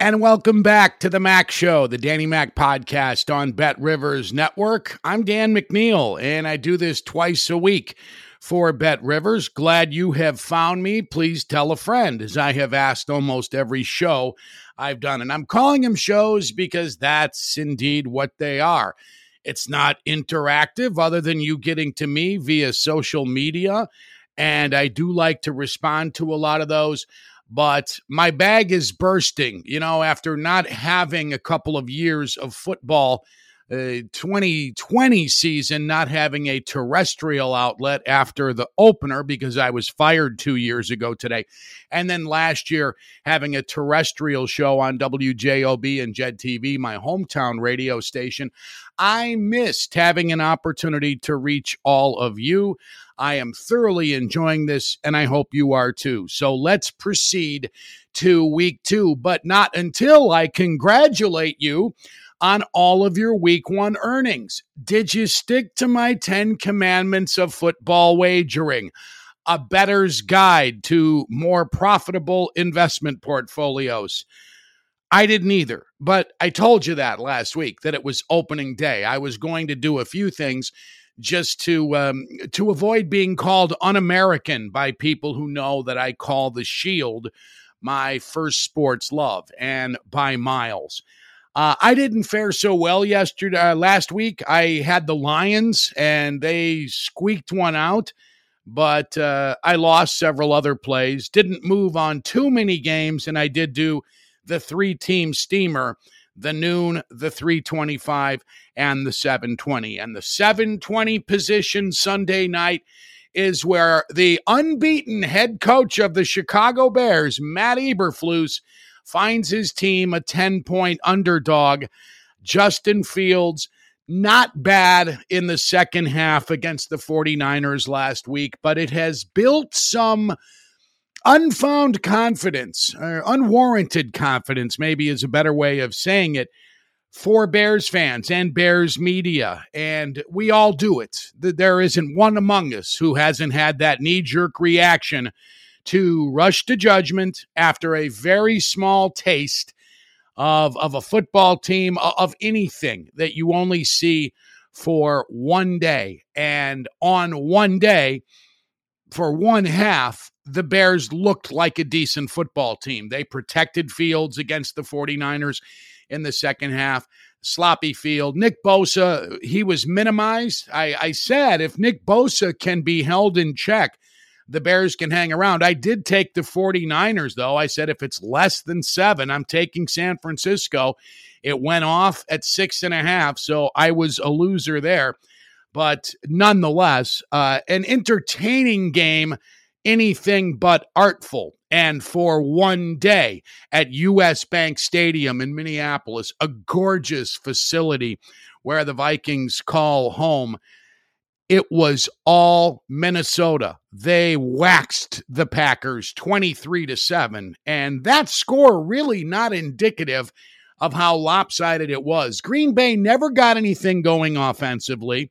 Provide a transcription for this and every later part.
And welcome back to The Mac Show, the Danny Mac Podcast on BetRivers Network. I'm Dan McNeil, and I do this twice a week for BetRivers. Glad you have found me. Please tell a friend, as I have asked almost every show I've done. And I'm calling them shows because that's indeed what they are. It's not interactive other than you getting to me via social media, and I do like to respond to a lot of those. But my bag is bursting, you know, after not having a couple of years of football, 2020 season, not having a terrestrial outlet after the opener because I was fired 2 years ago today. And then last year, having a terrestrial show on WJOB and JED-TV, my hometown radio station. I missed having an opportunity to reach all of you. I am thoroughly enjoying this, and I hope you are too. So let's proceed to week two, but not until I congratulate you on all of your week one earnings. Did you stick to my 10 commandments of football wagering? A bettor's guide to more profitable investment portfolios. I didn't either, but I told you that last week, that it was opening day. I was going to do a few things just to avoid being called un-American by people who know that I call the Shield my first sports love, and by miles. I didn't fare so well last week. I had the Lions, and they squeaked one out, but I lost several other plays, didn't move on too many games, and I did do the three-team steamer, the noon, the 325, and the 720. And the 720 position Sunday night is where the unbeaten head coach of the Chicago Bears, Matt Eberflus, finds his team a 10-point underdog. Justin Fields, not bad in the second half against the 49ers last week, but it has built some unfound confidence, or unwarranted confidence, maybe is a better way of saying it, for Bears fans and Bears media. And we all do it. There isn't one among us who hasn't had that knee-jerk reaction to rush to judgment after a very small taste of a football team, of anything that you only see for one day. And on one day, for one half, the Bears looked like a decent football team. They protected Fields against the 49ers in the second half. Sloppy field. Nick Bosa, he was minimized. I said if Nick Bosa can be held in check, the Bears can hang around. I did take the 49ers, though. I said if it's less than 7, I'm taking San Francisco. It went off at 6.5, so I was a loser there. But nonetheless, an entertaining game, anything but artful. And for one day at U.S. Bank Stadium in Minneapolis, a gorgeous facility where the Vikings call home, it was all Minnesota. They waxed the Packers 23-7, and that score really not indicative of how lopsided it was. Green Bay never got anything going offensively.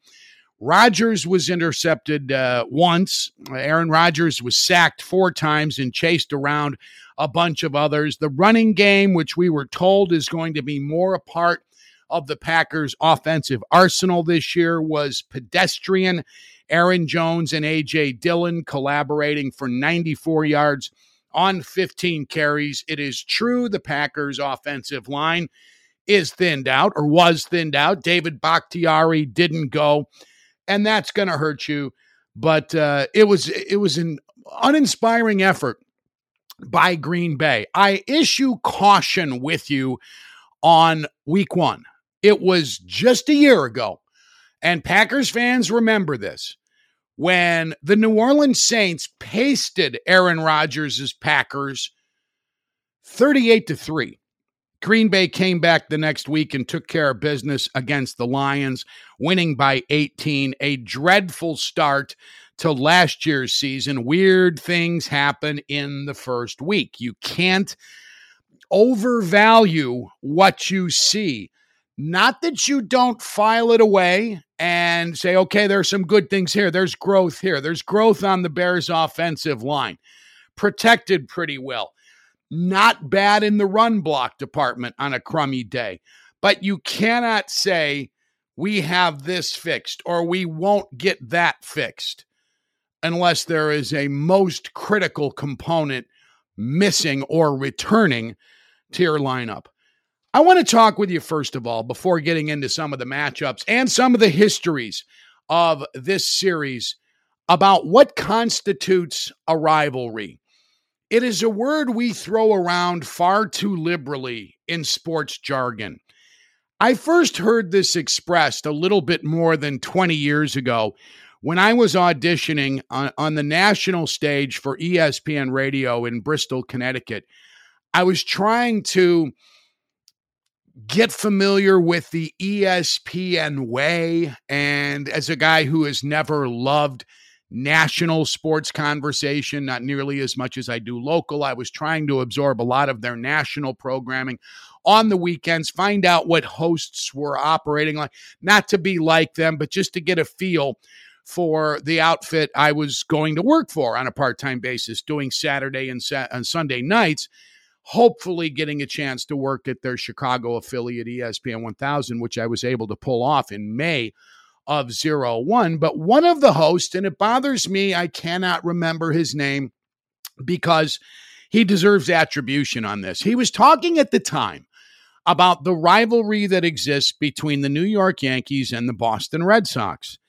Rodgers was intercepted once. Aaron Rodgers was sacked 4 times and chased around a bunch of others. The running game, which we were told is going to be more a part of the Packers' offensive arsenal this year, was pedestrian. Aaron Jones and A.J. Dillon collaborating for 94 yards on 15 carries. It is true the Packers' offensive line is thinned out or was thinned out. David Bakhtiari didn't go, and that's going to hurt you. But it was an uninspiring effort by Green Bay. I issue caution with you on week one. It was just a year ago, and Packers fans remember this, when the New Orleans Saints pasted Aaron Rodgers' Packers 38-3. Green Bay came back the next week and took care of business against the Lions, winning by 18, a dreadful start to last year's season. Weird things happen in the first week. You can't overvalue what you see. Not that you don't file it away and say, okay, there's some good things here. There's growth here. There's growth on the Bears' offensive line. Protected pretty well. Not bad in the run block department on a crummy day. But you cannot say we have this fixed or we won't get that fixed unless there is a most critical component missing or returning to your lineup. I want to talk with you, first of all, before getting into some of the matchups and some of the histories of this series, about what constitutes a rivalry. It is a word we throw around far too liberally in sports jargon. I first heard this expressed a little bit more than 20 years ago when I was auditioning on the national stage for ESPN Radio in Bristol, Connecticut. I was trying to get familiar with the ESPN way, and as a guy who has never loved national sports conversation, not nearly as much as I do local. I was trying to absorb a lot of their national programming on the weekends, find out what hosts were operating like, not to be like them, but just to get a feel for the outfit I was going to work for on a part-time basis, doing Saturday and Sunday nights, hopefully getting a chance to work at their Chicago affiliate ESPN 1000, which I was able to pull off in May of 01, but one of the hosts, and it bothers me, I cannot remember his name because he deserves attribution on this. He was talking at the time about the rivalry that exists between the New York Yankees and the Boston Red Sox.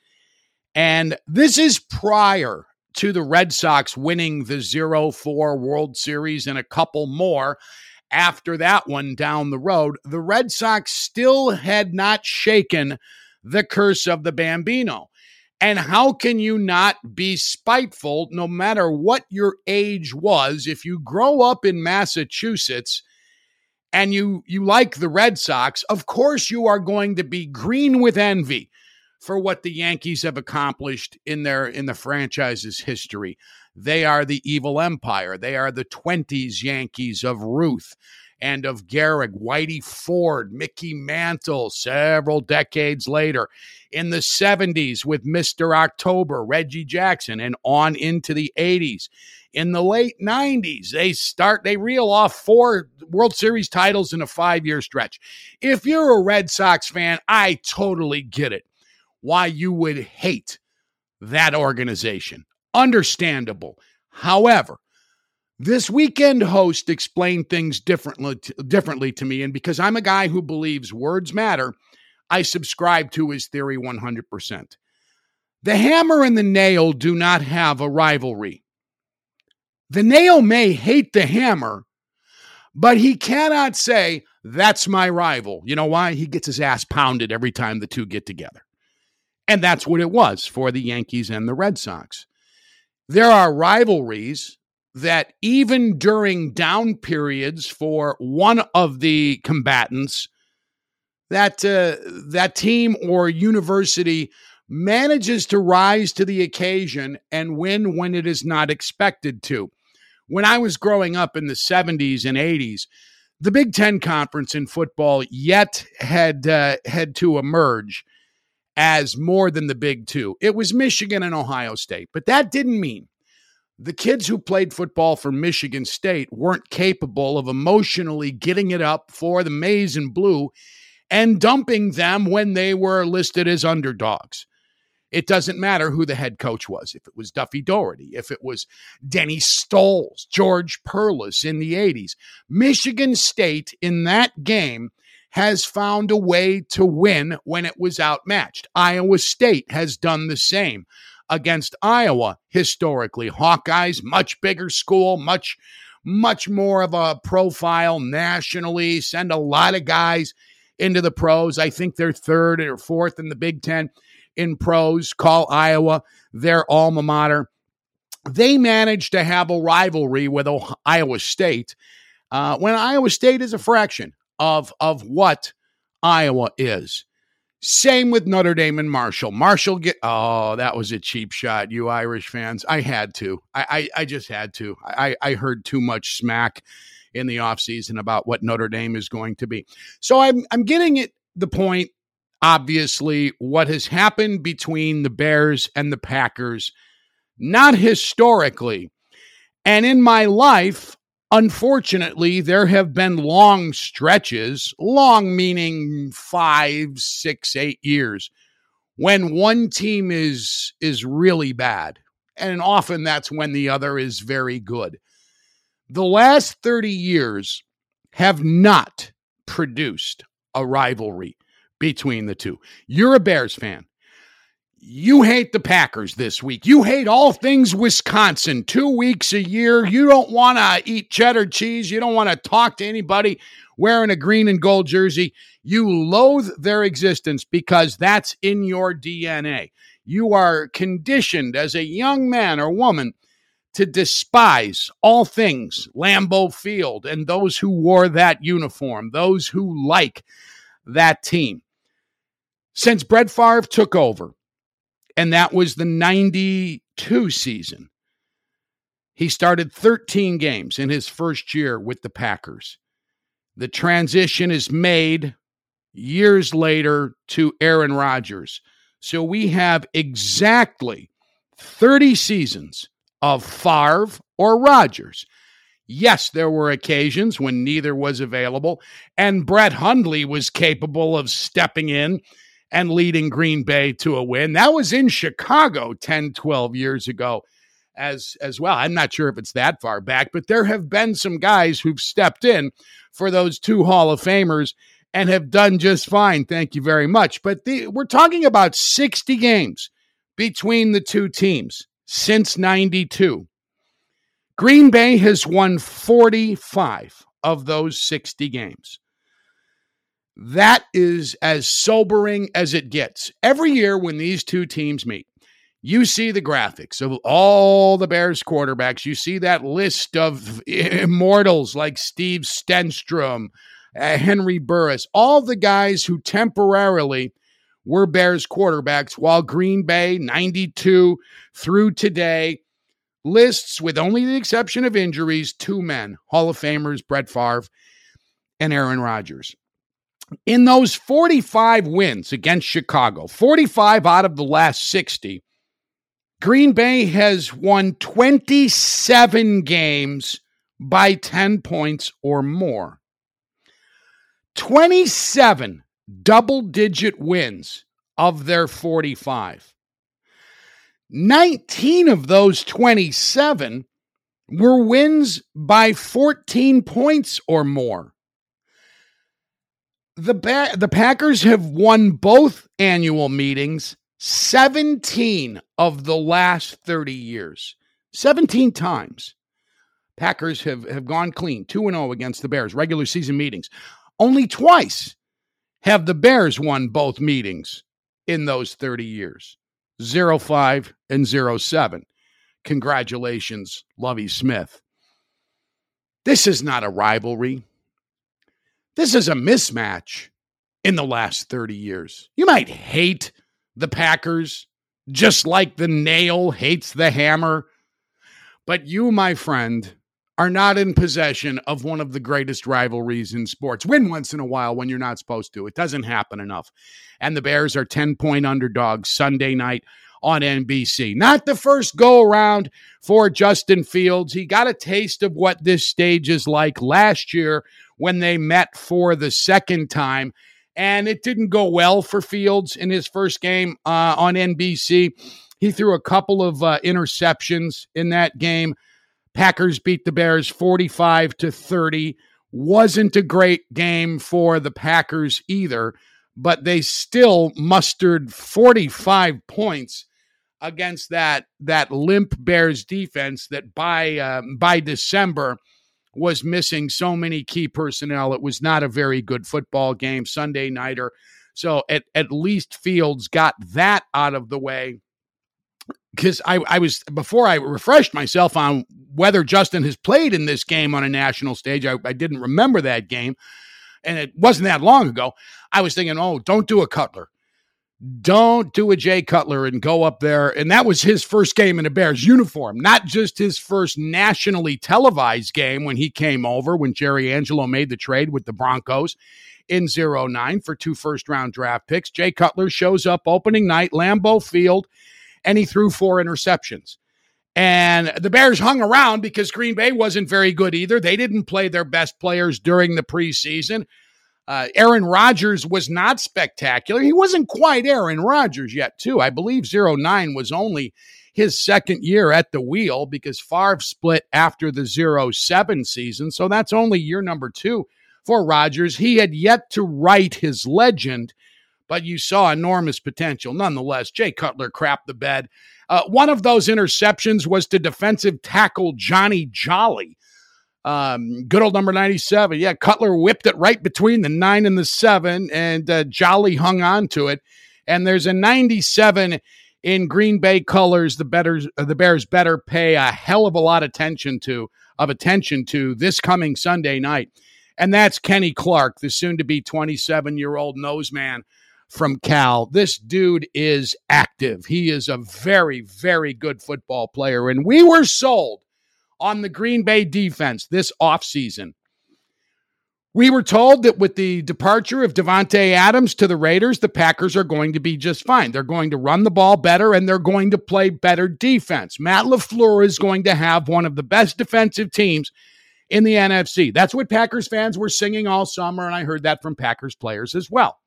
And this is prior to the Red Sox winning the 04 World Series and a couple more after that one down the road. The Red Sox still had not shaken the curse of the Bambino. And how can you not be spiteful no matter what your age was? If you grow up in Massachusetts and you like the Red Sox, of course you are going to be green with envy for what the Yankees have accomplished in the franchise's history. They are the evil empire. They are the 20s Yankees of Ruth and of Gehrig, Whitey Ford, Mickey Mantle, several decades later, in the 70s with Mr. October, Reggie Jackson, and on into the 80s. In the late 90s, they reel off 4 World Series titles in a 5-year stretch. If you're a Red Sox fan, I totally get it, why you would hate that organization. Understandable. However, this weekend host explained things differently to me, and because I'm a guy who believes words matter, I subscribe to his theory 100%. The hammer and the nail do not have a rivalry. The nail may hate the hammer, but he cannot say, that's my rival. You know why? He gets his ass pounded every time the two get together. And that's what it was for the Yankees and the Red Sox. There are rivalries that even during down periods for one of the combatants, that team or university manages to rise to the occasion and win when it is not expected to. When I was growing up in the 70s and 80s, the Big Ten Conference in football yet had to emerge as more than the Big Two. It was Michigan and Ohio State, but that didn't mean the kids who played football for Michigan State weren't capable of emotionally getting it up for the maize and blue and dumping them when they were listed as underdogs. It doesn't matter who the head coach was. If it was Duffy Doherty, if it was Denny Stoles, George Perlis in the 80s, Michigan State in that game has found a way to win when it was outmatched. Iowa State has done the same against Iowa historically. Hawkeyes, much bigger school, much more of a profile nationally, send a lot of guys into the pros. I think they're third or fourth in the Big Ten in pros. Call Iowa their alma mater. They managed to have a rivalry with Iowa State when Iowa State is a fraction of what Iowa is. Same with Notre Dame and Marshall. Oh, that was a cheap shot, you Irish fans. I had to. I just had to. I heard too much smack in the offseason about what Notre Dame is going to be. So I'm getting at the point, obviously, what has happened between the Bears and the Packers, not historically. And in my life, unfortunately, there have been long stretches, long meaning 5, 6, 8 years, when one team is really bad. And often that's when the other is very good. The last 30 years have not produced a rivalry between the two. You're a Bears fan. You hate the Packers this week. You hate all things Wisconsin. 2 weeks a year. You don't want to eat cheddar cheese. You don't want to talk to anybody wearing a green and gold jersey. You loathe their existence because that's in your DNA. You are conditioned as a young man or woman to despise all things Lambeau Field and those who wore that uniform, those who like that team. Since Brett Favre took over, and that was the 92 season, he started 13 games in his first year with the Packers. The transition is made years later to Aaron Rodgers. So we have exactly 30 seasons of Favre or Rodgers. Yes, there were occasions when neither was available, and Brett Hundley was capable of stepping in and leading Green Bay to a win. That was in Chicago 10, 12 years ago as well. I'm not sure if it's that far back, but there have been some guys who've stepped in for those two Hall of Famers and have done just fine. Thank you very much. But we're talking about 60 games between the two teams since 92. Green Bay has won 45 of those 60 games. That is as sobering as it gets. Every year when these two teams meet, you see the graphics of all the Bears quarterbacks. You see that list of immortals like Steve Stenstrom, Henry Burris, all the guys who temporarily were Bears quarterbacks while Green Bay, 92 through today, lists, with only the exception of injuries, two men, Hall of Famers, Brett Favre and Aaron Rodgers. In those 45 wins against Chicago, 45 out of the last 60, Green Bay has won 27 games by 10 points or more. 27 double-digit wins of their 45. 19 of those 27 were wins by 14 points or more. The Packers have won both annual meetings 17 of the last 30 years. 17 times. Packers have gone clean, 2-0 against the Bears, regular season meetings. Only twice have the Bears won both meetings in those 30 years, 0-5 and 0-7. Congratulations, Lovie Smith. This is not a rivalry. This is a mismatch in the last 30 years. You might hate the Packers, just like the nail hates the hammer. But you, my friend, are not in possession of one of the greatest rivalries in sports. Win once in a while when you're not supposed to. It doesn't happen enough. And the Bears are 10-point underdogs Sunday night on NBC. Not the first go-around for Justin Fields. He got a taste of what this stage is like last year when they met for the second time, and it didn't go well for Fields in his first game on NBC. He threw a couple of interceptions in that game. Packers beat the Bears 45-30. Wasn't a great game for the Packers either, but they still mustered 45 points against that limp Bears defense that by December was missing so many key personnel. It was not a very good football game, Sunday nighter. So at least Fields got that out of the way. Because I was, before I refreshed myself on whether Justin has played in this game on a national stage, I didn't remember that game, and it wasn't that long ago. I was thinking, oh, don't do a Cutler. Don't do a Jay Cutler and go up there. And that was his first game in a Bears uniform, not just his first nationally televised game when he came over, when Jerry Angelo made the trade with the Broncos in 09 for 2 first-round draft picks. Jay Cutler shows up opening night, Lambeau Field, and he threw 4 interceptions. And the Bears hung around because Green Bay wasn't very good either. They didn't play their best players during the preseason. Aaron Rodgers was not spectacular. He wasn't quite Aaron Rodgers yet, too. I believe 09 was only his second year at the wheel because Favre split after the 07 season. So that's only year number 2 for Rodgers. He had yet to write his legend, but you saw enormous potential. Nonetheless, Jay Cutler crapped the bed. One of those interceptions was to defensive tackle Johnny Jolly. Good old number 97. Yeah, Cutler whipped it right between the 9 and the 7, and Jolly hung on to it. And there's a 97 in Green Bay colors the Bears better pay a hell of a lot of attention to this coming Sunday night. And that's Kenny Clark, the soon-to-be 27-year-old noseman from Cal. This dude is active. He is a very, very good football player. And we were sold on the Green Bay defense this offseason. We were told that with the departure of Devontae Adams to the Raiders, the Packers are going to be just fine. They're going to run the ball better, and they're going to play better defense. Matt LaFleur is going to have one of the best defensive teams in the NFC. That's what Packers fans were singing all summer, and I heard that from Packers players as well.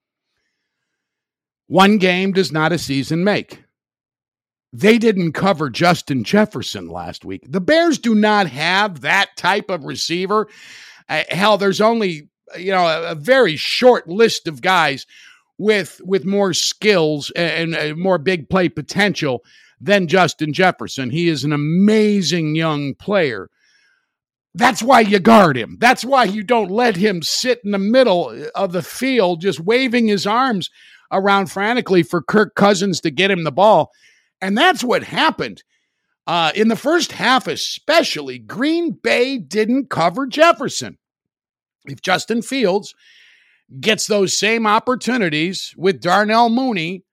One game does not a season make. They didn't cover Justin Jefferson last week. The Bears do not have that type of receiver. Hell, there's only, a very short list of guys with more skills and more big play potential than Justin Jefferson. He is an amazing young player. That's why you guard him. That's why you don't let him sit in the middle of the field just waving his arms around frantically for Kirk Cousins to get him the ball. And that's what happened. In the first half especially, Green Bay didn't cover Jefferson. If Justin Fields gets those same opportunities with Darnell Mooney,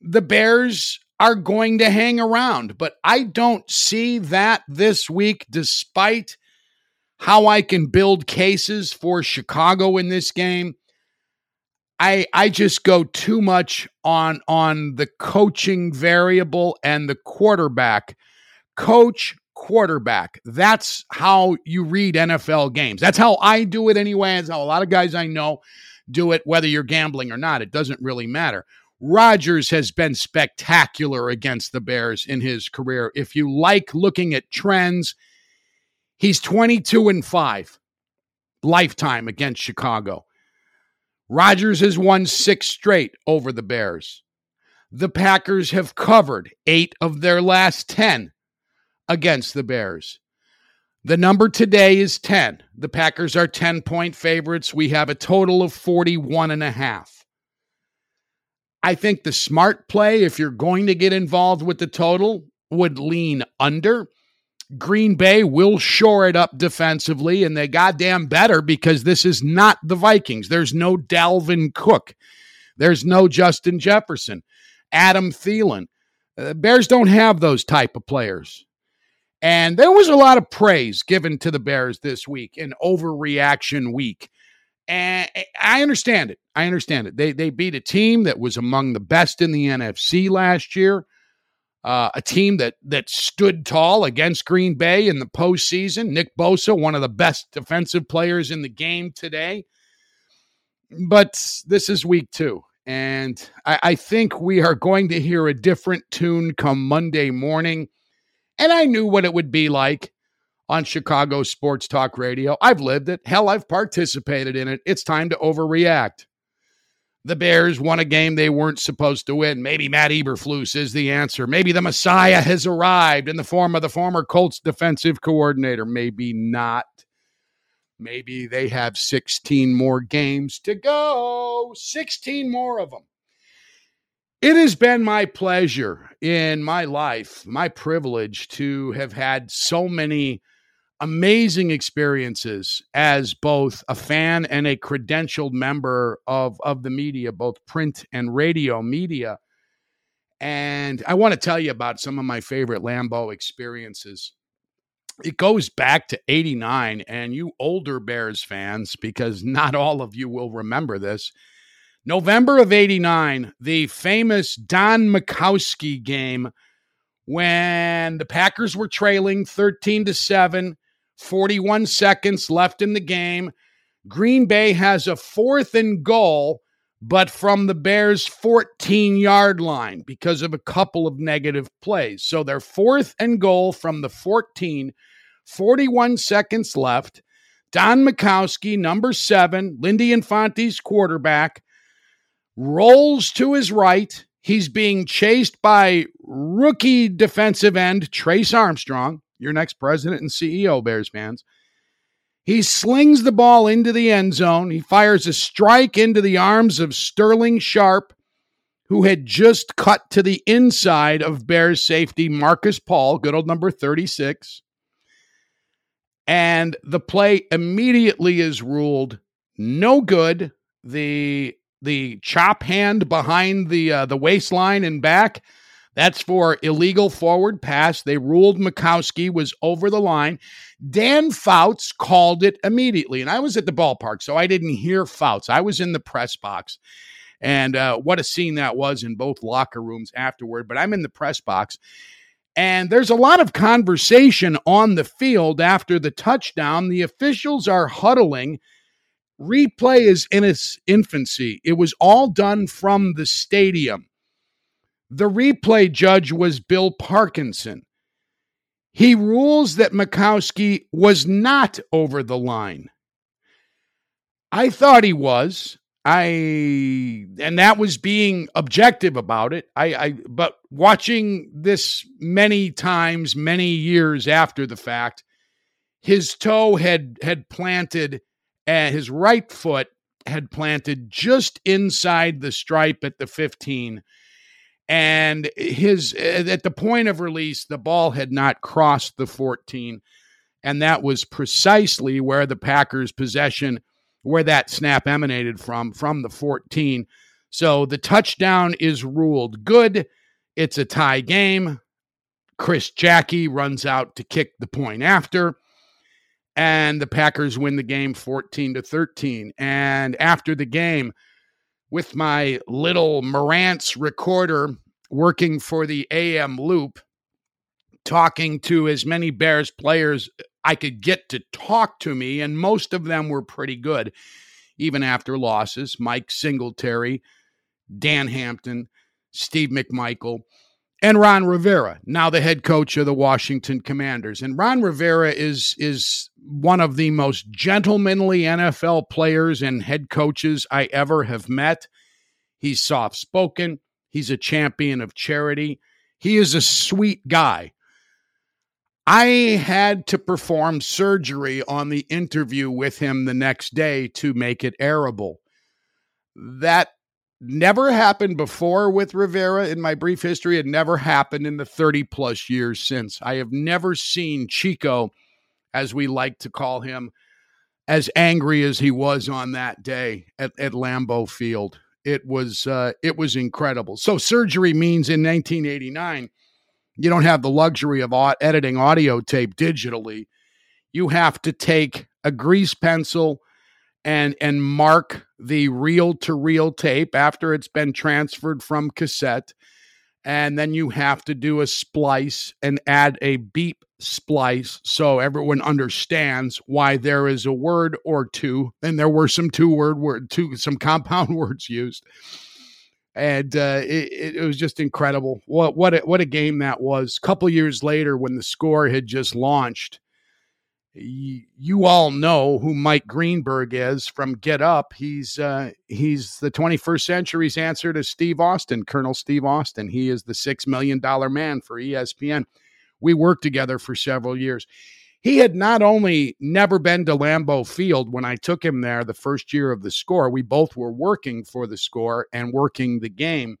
the Bears are going to hang around. But I don't see that this week, despite how I can build cases for Chicago in this game. I just go too much on the coaching variable and the quarterback. Coach, quarterback. That's how you read NFL games. That's how I do it anyway. That's how a lot of guys I know do it, whether you're gambling or not. It doesn't really matter. Rodgers has been spectacular against the Bears in his career. If you like looking at trends, he's 22-5 lifetime against Chicago. Rodgers has won 6 straight over the Bears. The Packers have covered 8 of their last 10 against the Bears. The number today is 10. The Packers are 10-point favorites. We have a total of 41.5. I think the smart play, if you're going to get involved with the total, would lean under. Green Bay will shore it up defensively, and they goddamn better, because this is not the Vikings. There's no Dalvin Cook. There's no Justin Jefferson, Adam Thielen. The Bears don't have those type of players. And there was a lot of praise given to the Bears this week, an overreaction week. And I understand it. They beat a team that was among the best in the NFC last year. A team that stood tall against Green Bay in the postseason. Nick Bosa, one of the best defensive players in the game today. But this is week 2. And I think we are going to hear a different tune come Monday morning. And I knew what it would be like on Chicago Sports Talk Radio. I've lived it. Hell, I've participated in it. It's time to overreact. The Bears won a game they weren't supposed to win. Maybe Matt Eberflus is the answer. Maybe the Messiah has arrived in the form of the former Colts defensive coordinator. Maybe not. Maybe they have 16 more games to go. 16 more of them. It has been my pleasure in my life, my privilege to have had so many amazing experiences as both a fan and a credentialed member of the media, both print and radio media. And I want to tell you about some of my favorite Lambeau experiences. It goes back to 89, and you older Bears fans, because not all of you will remember this, November of 89, the famous Don Majkowski game when the Packers were trailing 13-7, 41 seconds left in the game. Green Bay has a 4th and goal, but from the Bears' 14-yard line because of a couple of negative plays. So they're 4th and goal from the 14, 41 seconds left. Don Majkowski, number 7, Lindy Infante's quarterback, rolls to his right. He's being chased by rookie defensive end Trace Armstrong, your next president and CEO, Bears fans. He slings the ball into the end zone. He fires a strike into the arms of Sterling Sharp, who had just cut to the inside of Bears safety Marcus Paul, good old number 36. And the play immediately is ruled no good. The chop hand behind the waistline and back, that's for illegal forward pass. They ruled Majkowski was over the line. Dan Fouts called it immediately, and I was at the ballpark, so I didn't hear Fouts. I was in the press box, and what a scene that was in both locker rooms afterward, but I'm in the press box, and there's a lot of conversation on the field after the touchdown. The officials are huddling. Replay is in its infancy. It was all done from the stadium. The replay judge was Bill Parkinson. He rules that Majkowski was not over the line. I thought he was. And that was being objective about it. But watching this many times, many years after the fact, his toe had planted. And his right foot had planted just inside the stripe at the 15. And at the point of release, the ball had not crossed the 14. And that was precisely where the Packers' possession, where that snap emanated from the 14. So the touchdown is ruled good. It's a tie game. Chris Jackie runs out to kick the point after. And the Packers win the game 14-13. And after the game, with my little Marantz recorder working for the AM Loop, talking to as many Bears players I could get to talk to me, and most of them were pretty good, even after losses. Mike Singletary, Dan Hampton, Steve McMichael, and Ron Rivera, now the head coach of the Washington Commanders. And Ron Rivera is one of the most gentlemanly NFL players and head coaches I ever have met. He's soft-spoken. He's a champion of charity. He is a sweet guy. I had to perform surgery on the interview with him the next day to make it airable. That never happened before with Rivera in my brief history. It never happened in the 30-plus years since. I have never seen Chico, as we like to call him, as angry as he was on that day at Lambeau Field. It was incredible. So surgery means in 1989, you don't have the luxury of editing audio tape digitally. You have to take a grease pencil and mark the reel-to-reel tape after it's been transferred from cassette. And then you have to do a splice and add a beep splice so everyone understands why there is a word or two. And there were some some compound words used. And it was just incredible. What a game that was. A couple years later, when the score had just launched, you all know who Mike Greenberg is from Get Up. He's the 21st century's answer to Steve Austin, Colonel Steve Austin. He is the $6 million man for ESPN. We worked together for several years. He had not only never been to Lambeau Field when I took him there the first year of the Score, we both were working for the Score and working the game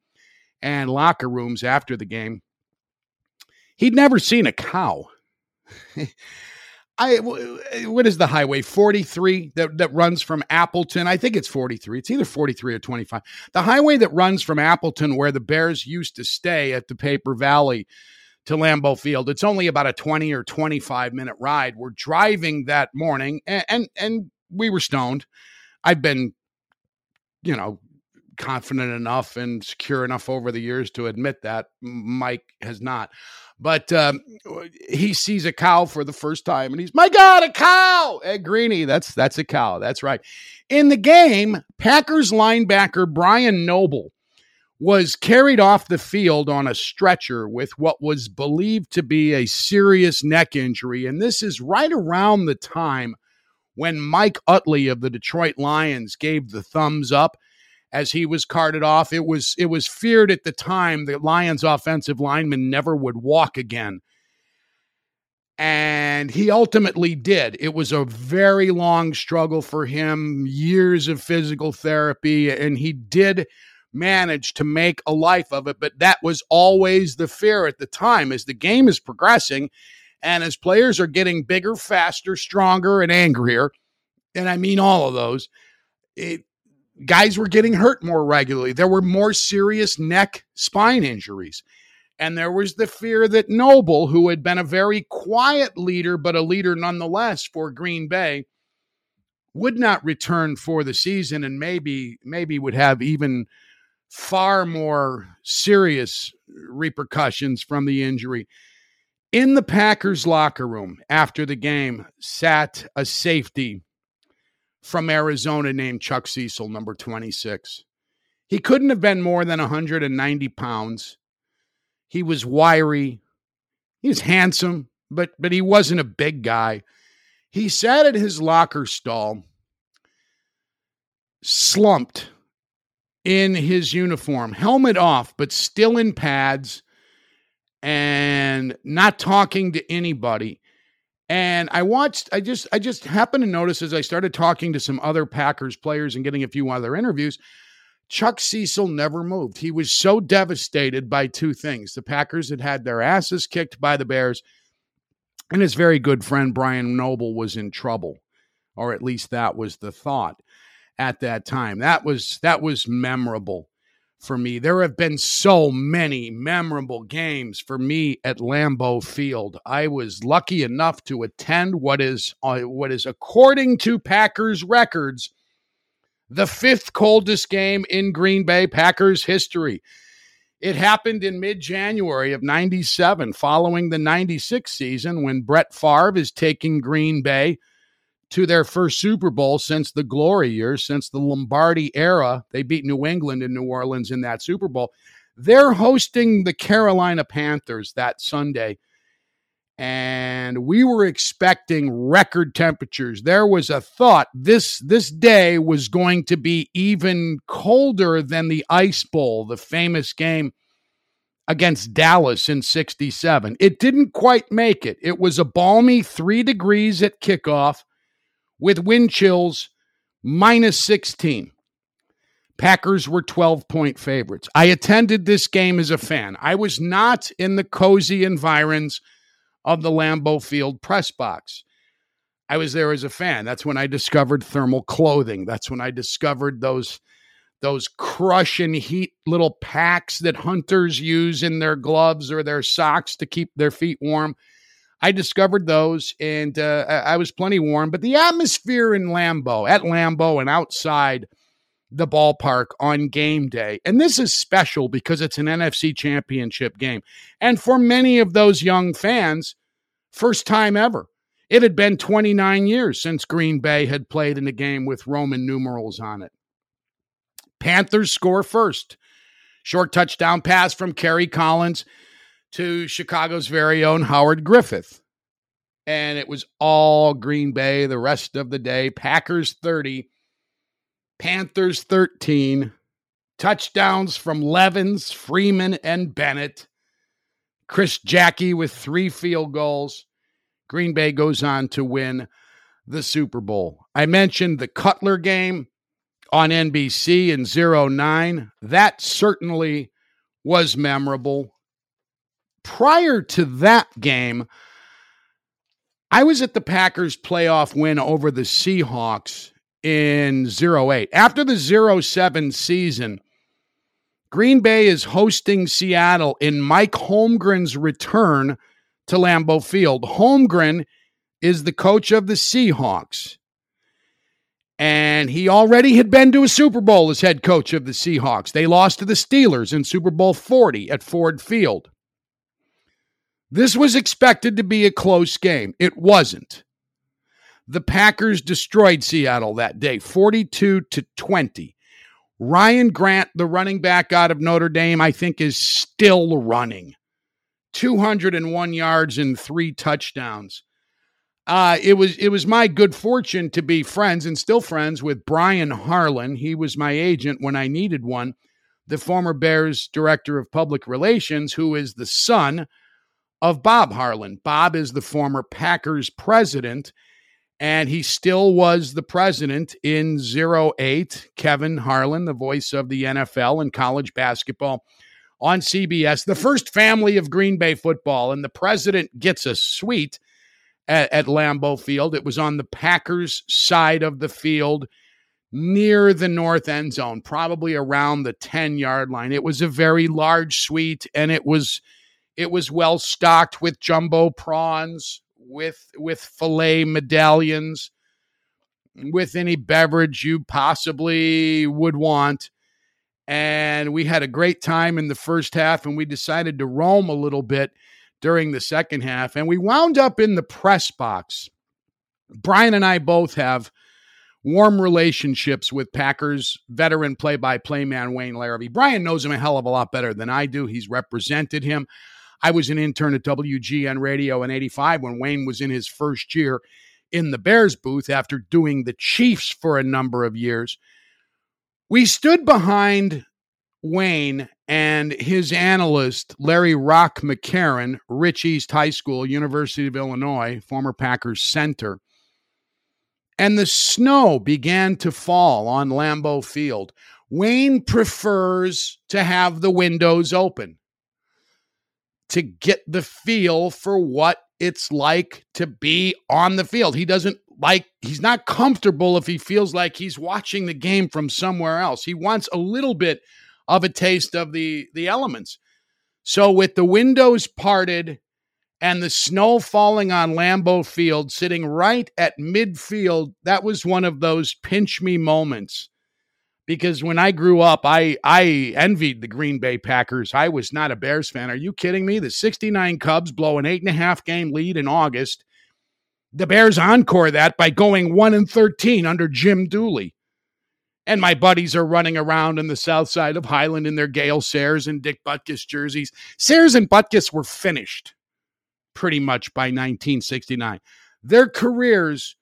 and locker rooms after the game. He'd never seen a cow. What is the highway 43 that runs from Appleton? I think it's 43. It's either 43 or 25. The highway that runs from Appleton, where the Bears used to stay at the Paper Valley, to Lambeau Field. It's only about a 20 or 25 minute ride. We're driving that morning and we were stoned. I've been, confident enough and secure enough over the years to admit that. Mike has not, but he sees a cow for the first time and he's, my God, a cow. Ed Greeny, that's a cow. That's right. In the game, Packers linebacker Brian Noble was carried off the field on a stretcher with what was believed to be a serious neck injury. And this is right around the time when Mike Utley of the Detroit Lions gave the thumbs up as he was carted off. It was feared at the time that Lions offensive lineman never would walk again. And he ultimately did. It was a very long struggle for him, years of physical therapy, and he did managed to make a life of it, but that was always the fear at the time. As the game is progressing and as players are getting bigger, faster, stronger, and angrier, and I mean all of those, guys were getting hurt more regularly. There were more serious neck, spine injuries, and there was the fear that Noble, who had been a very quiet leader, but a leader nonetheless for Green Bay, would not return for the season and maybe would have even far more serious repercussions from the injury. In the Packers locker room after the game sat a safety from Arizona named Chuck Cecil, number 26. He couldn't have been more than 190 pounds. He was wiry. He was handsome, but he wasn't a big guy. He sat at his locker stall, slumped in his uniform, helmet off, but still in pads and not talking to anybody. And I just happened to notice as I started talking to some other Packers players and getting a few other interviews, Chuck Cecil never moved. He was so devastated by two things. The Packers had their asses kicked by the Bears, and his very good friend Brian Noble was in trouble, or at least that was the thought at that time. That was memorable for me. There have been so many memorable games for me at Lambeau Field. I was lucky enough to attend what is according to Packers records, the fifth coldest game in Green Bay Packers history. It happened in mid-January of 97, following the 96 season when Brett Favre is taking Green Bay to their first Super Bowl since the glory years, since the Lombardi era. They beat New England in New Orleans in that Super Bowl. They're hosting the Carolina Panthers that Sunday, and we were expecting record temperatures. There was a thought this day was going to be even colder than the Ice Bowl, the famous game against Dallas in 67. It didn't quite make it. It was a balmy 3 degrees at kickoff, with wind chills minus 16. Packers were 12-point favorites. I attended this game as a fan. I was not in the cozy environs of the Lambeau Field press box. I was there as a fan. That's when I discovered thermal clothing. That's when I discovered those crush and heat little packs that hunters use in their gloves or their socks to keep their feet warm. I discovered those, and I was plenty warm. But the atmosphere in Lambeau, at Lambeau and outside the ballpark on game day, and this is special because it's an NFC championship game. And for many of those young fans, first time ever. It had been 29 years since Green Bay had played in a game with Roman numerals on it. Panthers score first. Short touchdown pass from Kerry Collins to Chicago's very own Howard Griffith. and it was all Green Bay the rest of the day. Packers 30, Panthers 13, touchdowns from Levens, Freeman, and Bennett. Chris Jackie with 3 field goals. Green Bay goes on to win the Super Bowl. I mentioned the Cutler game on NBC in 09. That certainly was memorable. Prior to that game, I was at the Packers' playoff win over the Seahawks in 08. After the 07 season, Green Bay is hosting Seattle in Mike Holmgren's return to Lambeau Field. Holmgren is the coach of the Seahawks, and he already had been to a Super Bowl as head coach of the Seahawks. They lost to the Steelers in Super Bowl 40 at Ford Field. This was expected to be a close game. It wasn't. The Packers destroyed Seattle that day, 42-20. Ryan Grant, the running back out of Notre Dame, I think is still running. 201 yards and 3 touchdowns. It was my good fortune to be friends and still friends with Brian Harlan. He was my agent when I needed one, the former Bears director of public relations, who is the son of Bob Harlan. Bob is the former Packers president, and he still was the president in 08. Kevin Harlan, the voice of the NFL and college basketball on CBS, the first family of Green Bay football, and the president gets a suite at Lambeau Field. It was on the Packers side of the field near the north end zone, probably around the 10-yard line. It was a very large suite, and it was well stocked with jumbo prawns, with filet medallions, with any beverage you possibly would want. And we had a great time in the first half, and we decided to roam a little bit during the second half. And we wound up in the press box. Brian and I both have warm relationships with Packers veteran play-by-play man Wayne Larrabee. Brian knows him a hell of a lot better than I do. He's represented him. I was an intern at WGN Radio in 85 when Wayne was in his first year in the Bears booth after doing the Chiefs for a number of years. We stood behind Wayne and his analyst, Larry Rock McCarron, Rich East High School, University of Illinois, former Packers center. And the snow began to fall on Lambeau Field. Wayne prefers to have the windows open to get the feel for what it's like to be on the field. He's not comfortable if he feels like he's watching the game from somewhere else. He wants a little bit of a taste of the elements. So with the windows parted and the snow falling on Lambeau Field, sitting right at midfield, that was one of those pinch me moments. Because when I grew up, I envied the Green Bay Packers. I was not a Bears fan. Are you kidding me? The 69 Cubs blow an 8.5 game lead in August. The Bears encore that by going 1-13 under Jim Dooley. And my buddies are running around in the south side of Highland in their Gale Sayers and Dick Butkus jerseys. Sayers and Butkus were finished pretty much by 1969. Their careers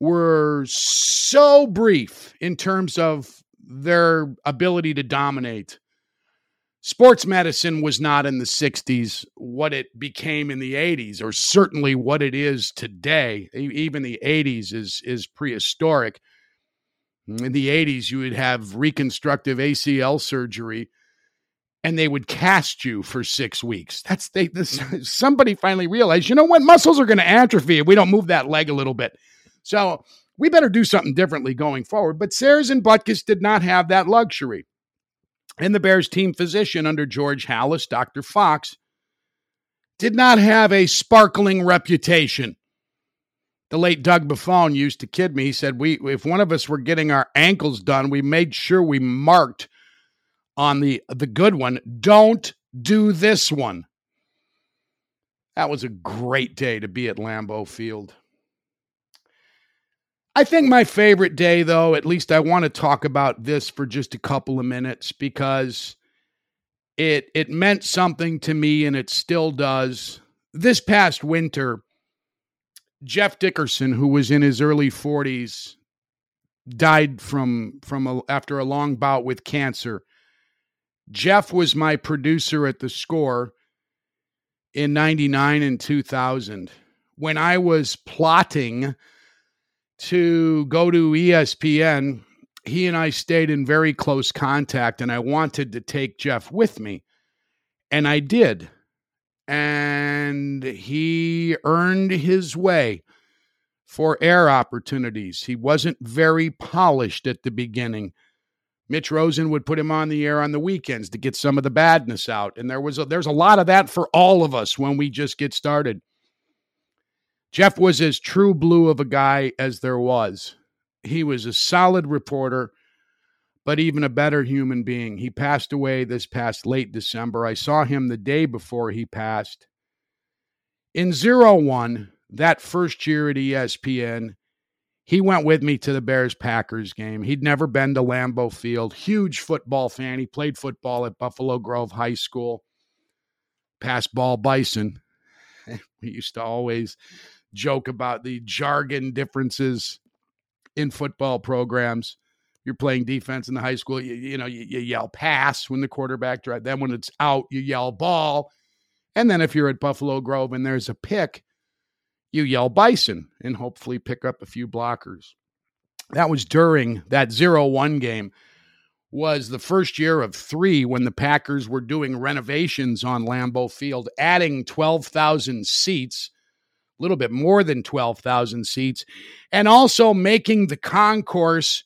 were so brief in terms of their ability to dominate. Sports medicine was not in the 60s what it became in the 80s, or certainly what it is today. Even the 80s is prehistoric. In the 80s, you would have reconstructive ACL surgery, and they would cast you for 6 weeks. Somebody finally realized, you know what? Muscles are going to atrophy if we don't move that leg a little bit. So we better do something differently going forward. But Sayers and Butkus did not have that luxury. And the Bears team physician under George Halas, Dr. Fox, did not have a sparkling reputation. The late Doug Buffone used to kid me. He said, if one of us were getting our ankles done, we made sure we marked on the good one, don't do this one. That was a great day to be at Lambeau Field. I think my favorite day, though, at least I want to talk about this for just a couple of minutes, because it meant something to me, and it still does. This past winter, Jeff Dickerson, who was in his early 40s, died after a long bout with cancer. Jeff was my producer at The Score in 99 and 2000 when I was plotting to go to ESPN. He and I stayed in very close contact, and I wanted to take Jeff with me, and I did. And he earned his way for air opportunities. He wasn't very polished at the beginning. Mitch Rosen would put him on the air on the weekends to get some of the badness out. And there's a lot of that for all of us when we just get started. Jeff was as true blue of a guy as there was. He was a solid reporter, but even a better human being. He passed away this past late December. I saw him the day before he passed. In 01, that first year at ESPN, he went with me to the Bears-Packers game. He'd never been to Lambeau Field. Huge football fan. He played football at Buffalo Grove High School. Past Ball Bison. We used to always joke about the jargon differences in football programs. You're playing defense in the high school, you yell pass when the quarterback drives. Then when it's out, you yell ball. And then if you're at Buffalo Grove and there's a pick, you yell Bison and hopefully pick up a few blockers. That was during that 0-1 game, was the first year of three when the Packers were doing renovations on Lambeau Field, adding 12,000 seats, a little bit more than 12,000 seats, and also making the concourse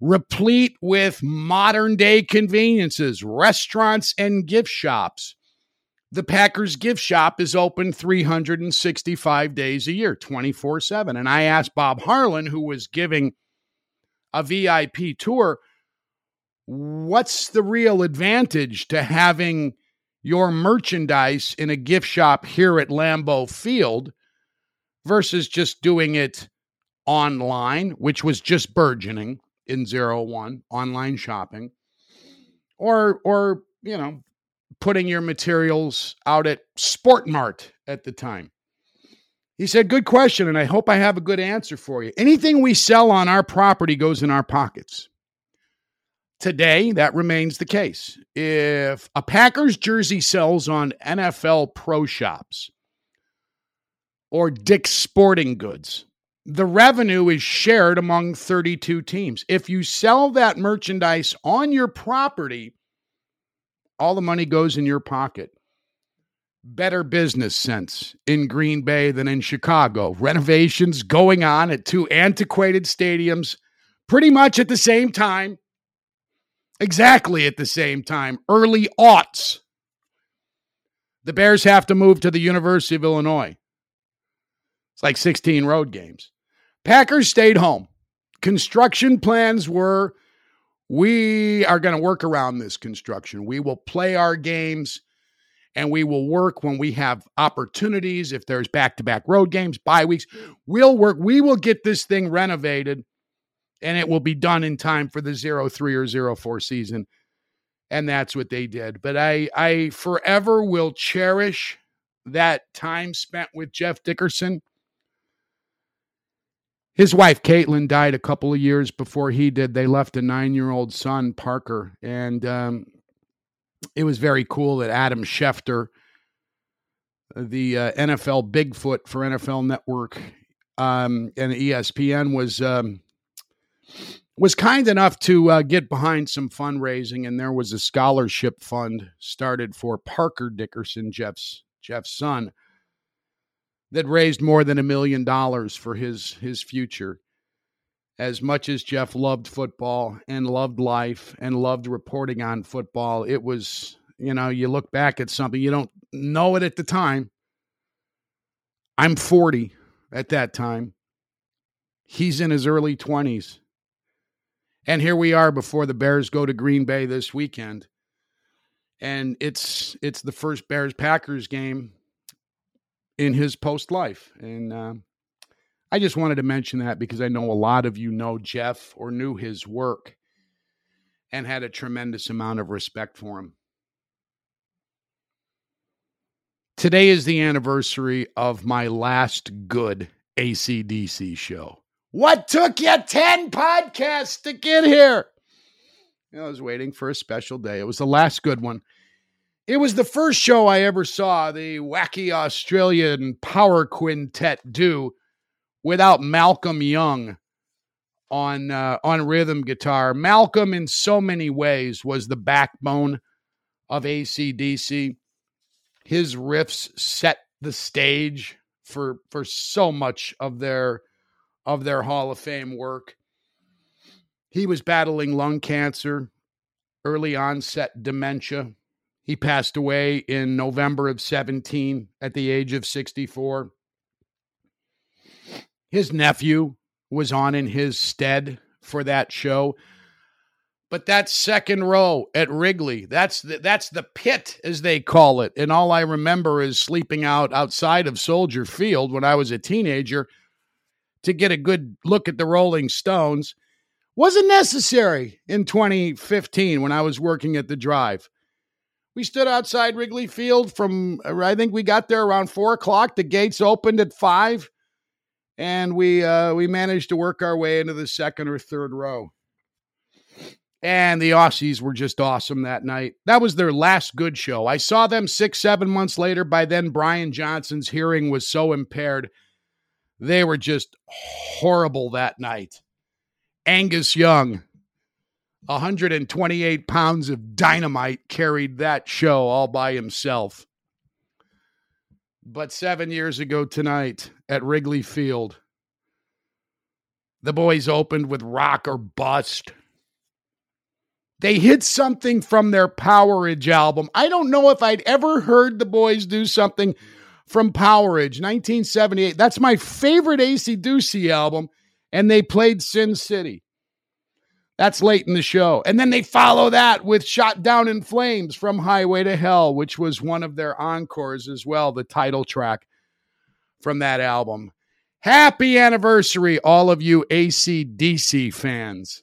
replete with modern-day conveniences, restaurants, and gift shops. The Packers gift shop is open 365 days a year, 24/7. And I asked Bob Harlan, who was giving a VIP tour, what's the real advantage to having your merchandise in a gift shop here at Lambeau Field versus just doing it online, which was just burgeoning in 01, online shopping, or putting your materials out at Sport Mart at the time. He said, good question, and I hope I have a good answer for you. Anything we sell on our property goes in our pockets. Today, that remains the case. If a Packers jersey sells on NFL Pro Shops or Dick's Sporting Goods, the revenue is shared among 32 teams. If you sell that merchandise on your property, all the money goes in your pocket. Better business sense in Green Bay than in Chicago. Renovations going on at two antiquated stadiums pretty much at the same time. Exactly at the same time. Early aughts. The Bears have to move to the University of Illinois. It's like 16 road games. Packers stayed home. Construction plans were, we are going to work around this construction. We will play our games, and we will work when we have opportunities. If there's back-to-back road games, bye weeks, we'll work. We will get this thing renovated, and it will be done in time for the 03 or 04 season. And that's what they did. But I forever will cherish that time spent with Jeff Dickerson. His wife, Caitlin, died a couple of years before he did. They left a 9-year-old son, Parker, and it was very cool that Adam Schefter, the NFL Bigfoot for NFL Network and ESPN, was kind enough to get behind some fundraising, and there was a scholarship fund started for Parker Dickerson, Jeff's son, that raised more than $1 million for his future. As much as Jeff loved football and loved life and loved reporting on football, it was, you look back at something, you don't know it at the time. I'm 40 at that time. He's in his early 20s. And here we are before the Bears go to Green Bay this weekend. And it's the first Bears-Packers game in his post-life. And I just wanted to mention that because I know a lot of you know Jeff or knew his work and had a tremendous amount of respect for him. Today is the anniversary of my last good AC/DC show. What took you 10 podcasts to get here? I was waiting for a special day. It was the last good one. It was the first show I ever saw the wacky Australian power quintet do without Malcolm Young on rhythm guitar. Malcolm, in so many ways, was the backbone of AC/DC. His riffs set the stage for so much of their Hall of Fame work. He was battling lung cancer, early onset dementia. He passed away in November of 2017 at the age of 64. His nephew was on in his stead for that show. But that second row at Wrigley, that's the pit, as they call it. And all I remember is sleeping outside of Soldier Field when I was a teenager to get a good look at the Rolling Stones. Wasn't necessary in 2015 when I was working at the Drive. We stood outside Wrigley Field from, I think we got there around 4 o'clock. The gates opened at 5, and we managed to work our way into the second or third row. And the Aussies were just awesome that night. That was their last good show. I saw them 6-7 months later. By then, Brian Johnson's hearing was so impaired. They were just horrible that night. Angus Young, 128 pounds of dynamite, carried that show all by himself. But 7 years ago tonight at Wrigley Field, the boys opened with Rock or Bust. They hid something from their Powerage album. I don't know if I'd ever heard the boys do something from Powerage, 1978. That's my favorite AC/DC album, and they played Sin City. That's late in the show. And then they follow that with Shot Down in Flames from Highway to Hell, which was one of their encores as well, the title track from that album. Happy anniversary, all of you AC/DC fans.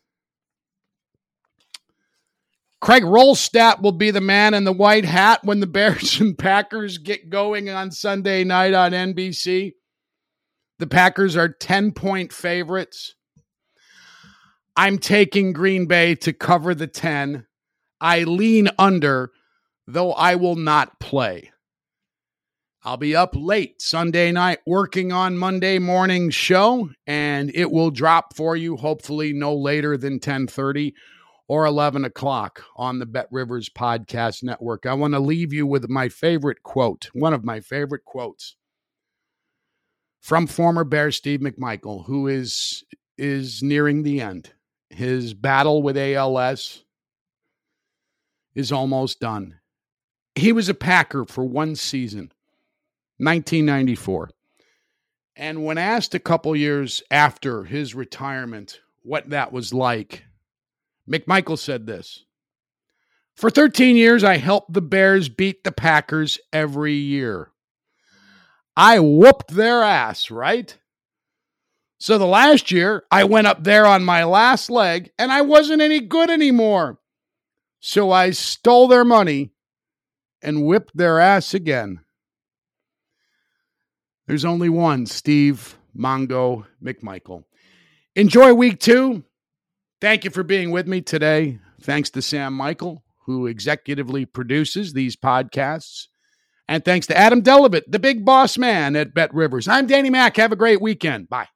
Craig Rolstadt will be the man in the white hat when the Bears and Packers get going on Sunday night on NBC. The Packers are 10-point favorites. I'm taking Green Bay to cover the 10. I lean under, though I will not play. I'll be up late Sunday night working on Monday morning's show, and it will drop for you hopefully no later than 10:30 or 11 o'clock on the BetRivers Podcast Network. I want to leave you with my favorite quote, one of my favorite quotes from former Bear Steve McMichael, who is nearing the end. His battle with ALS is almost done. He was a Packer for one season, 1994. And when asked a couple years after his retirement what that was like, McMichael said this: "For 13 years, I helped the Bears beat the Packers every year. I whooped their ass, right? So the last year, I went up there on my last leg, and I wasn't any good anymore. So I stole their money and whipped their ass again." There's only one Steve Mongo McMichael. Enjoy week 2. Thank you for being with me today. Thanks to Sam Michael, who executively produces these podcasts. And thanks to Adam Delavitt, the big boss man at BetRivers. I'm Danny Mac. Have a great weekend. Bye.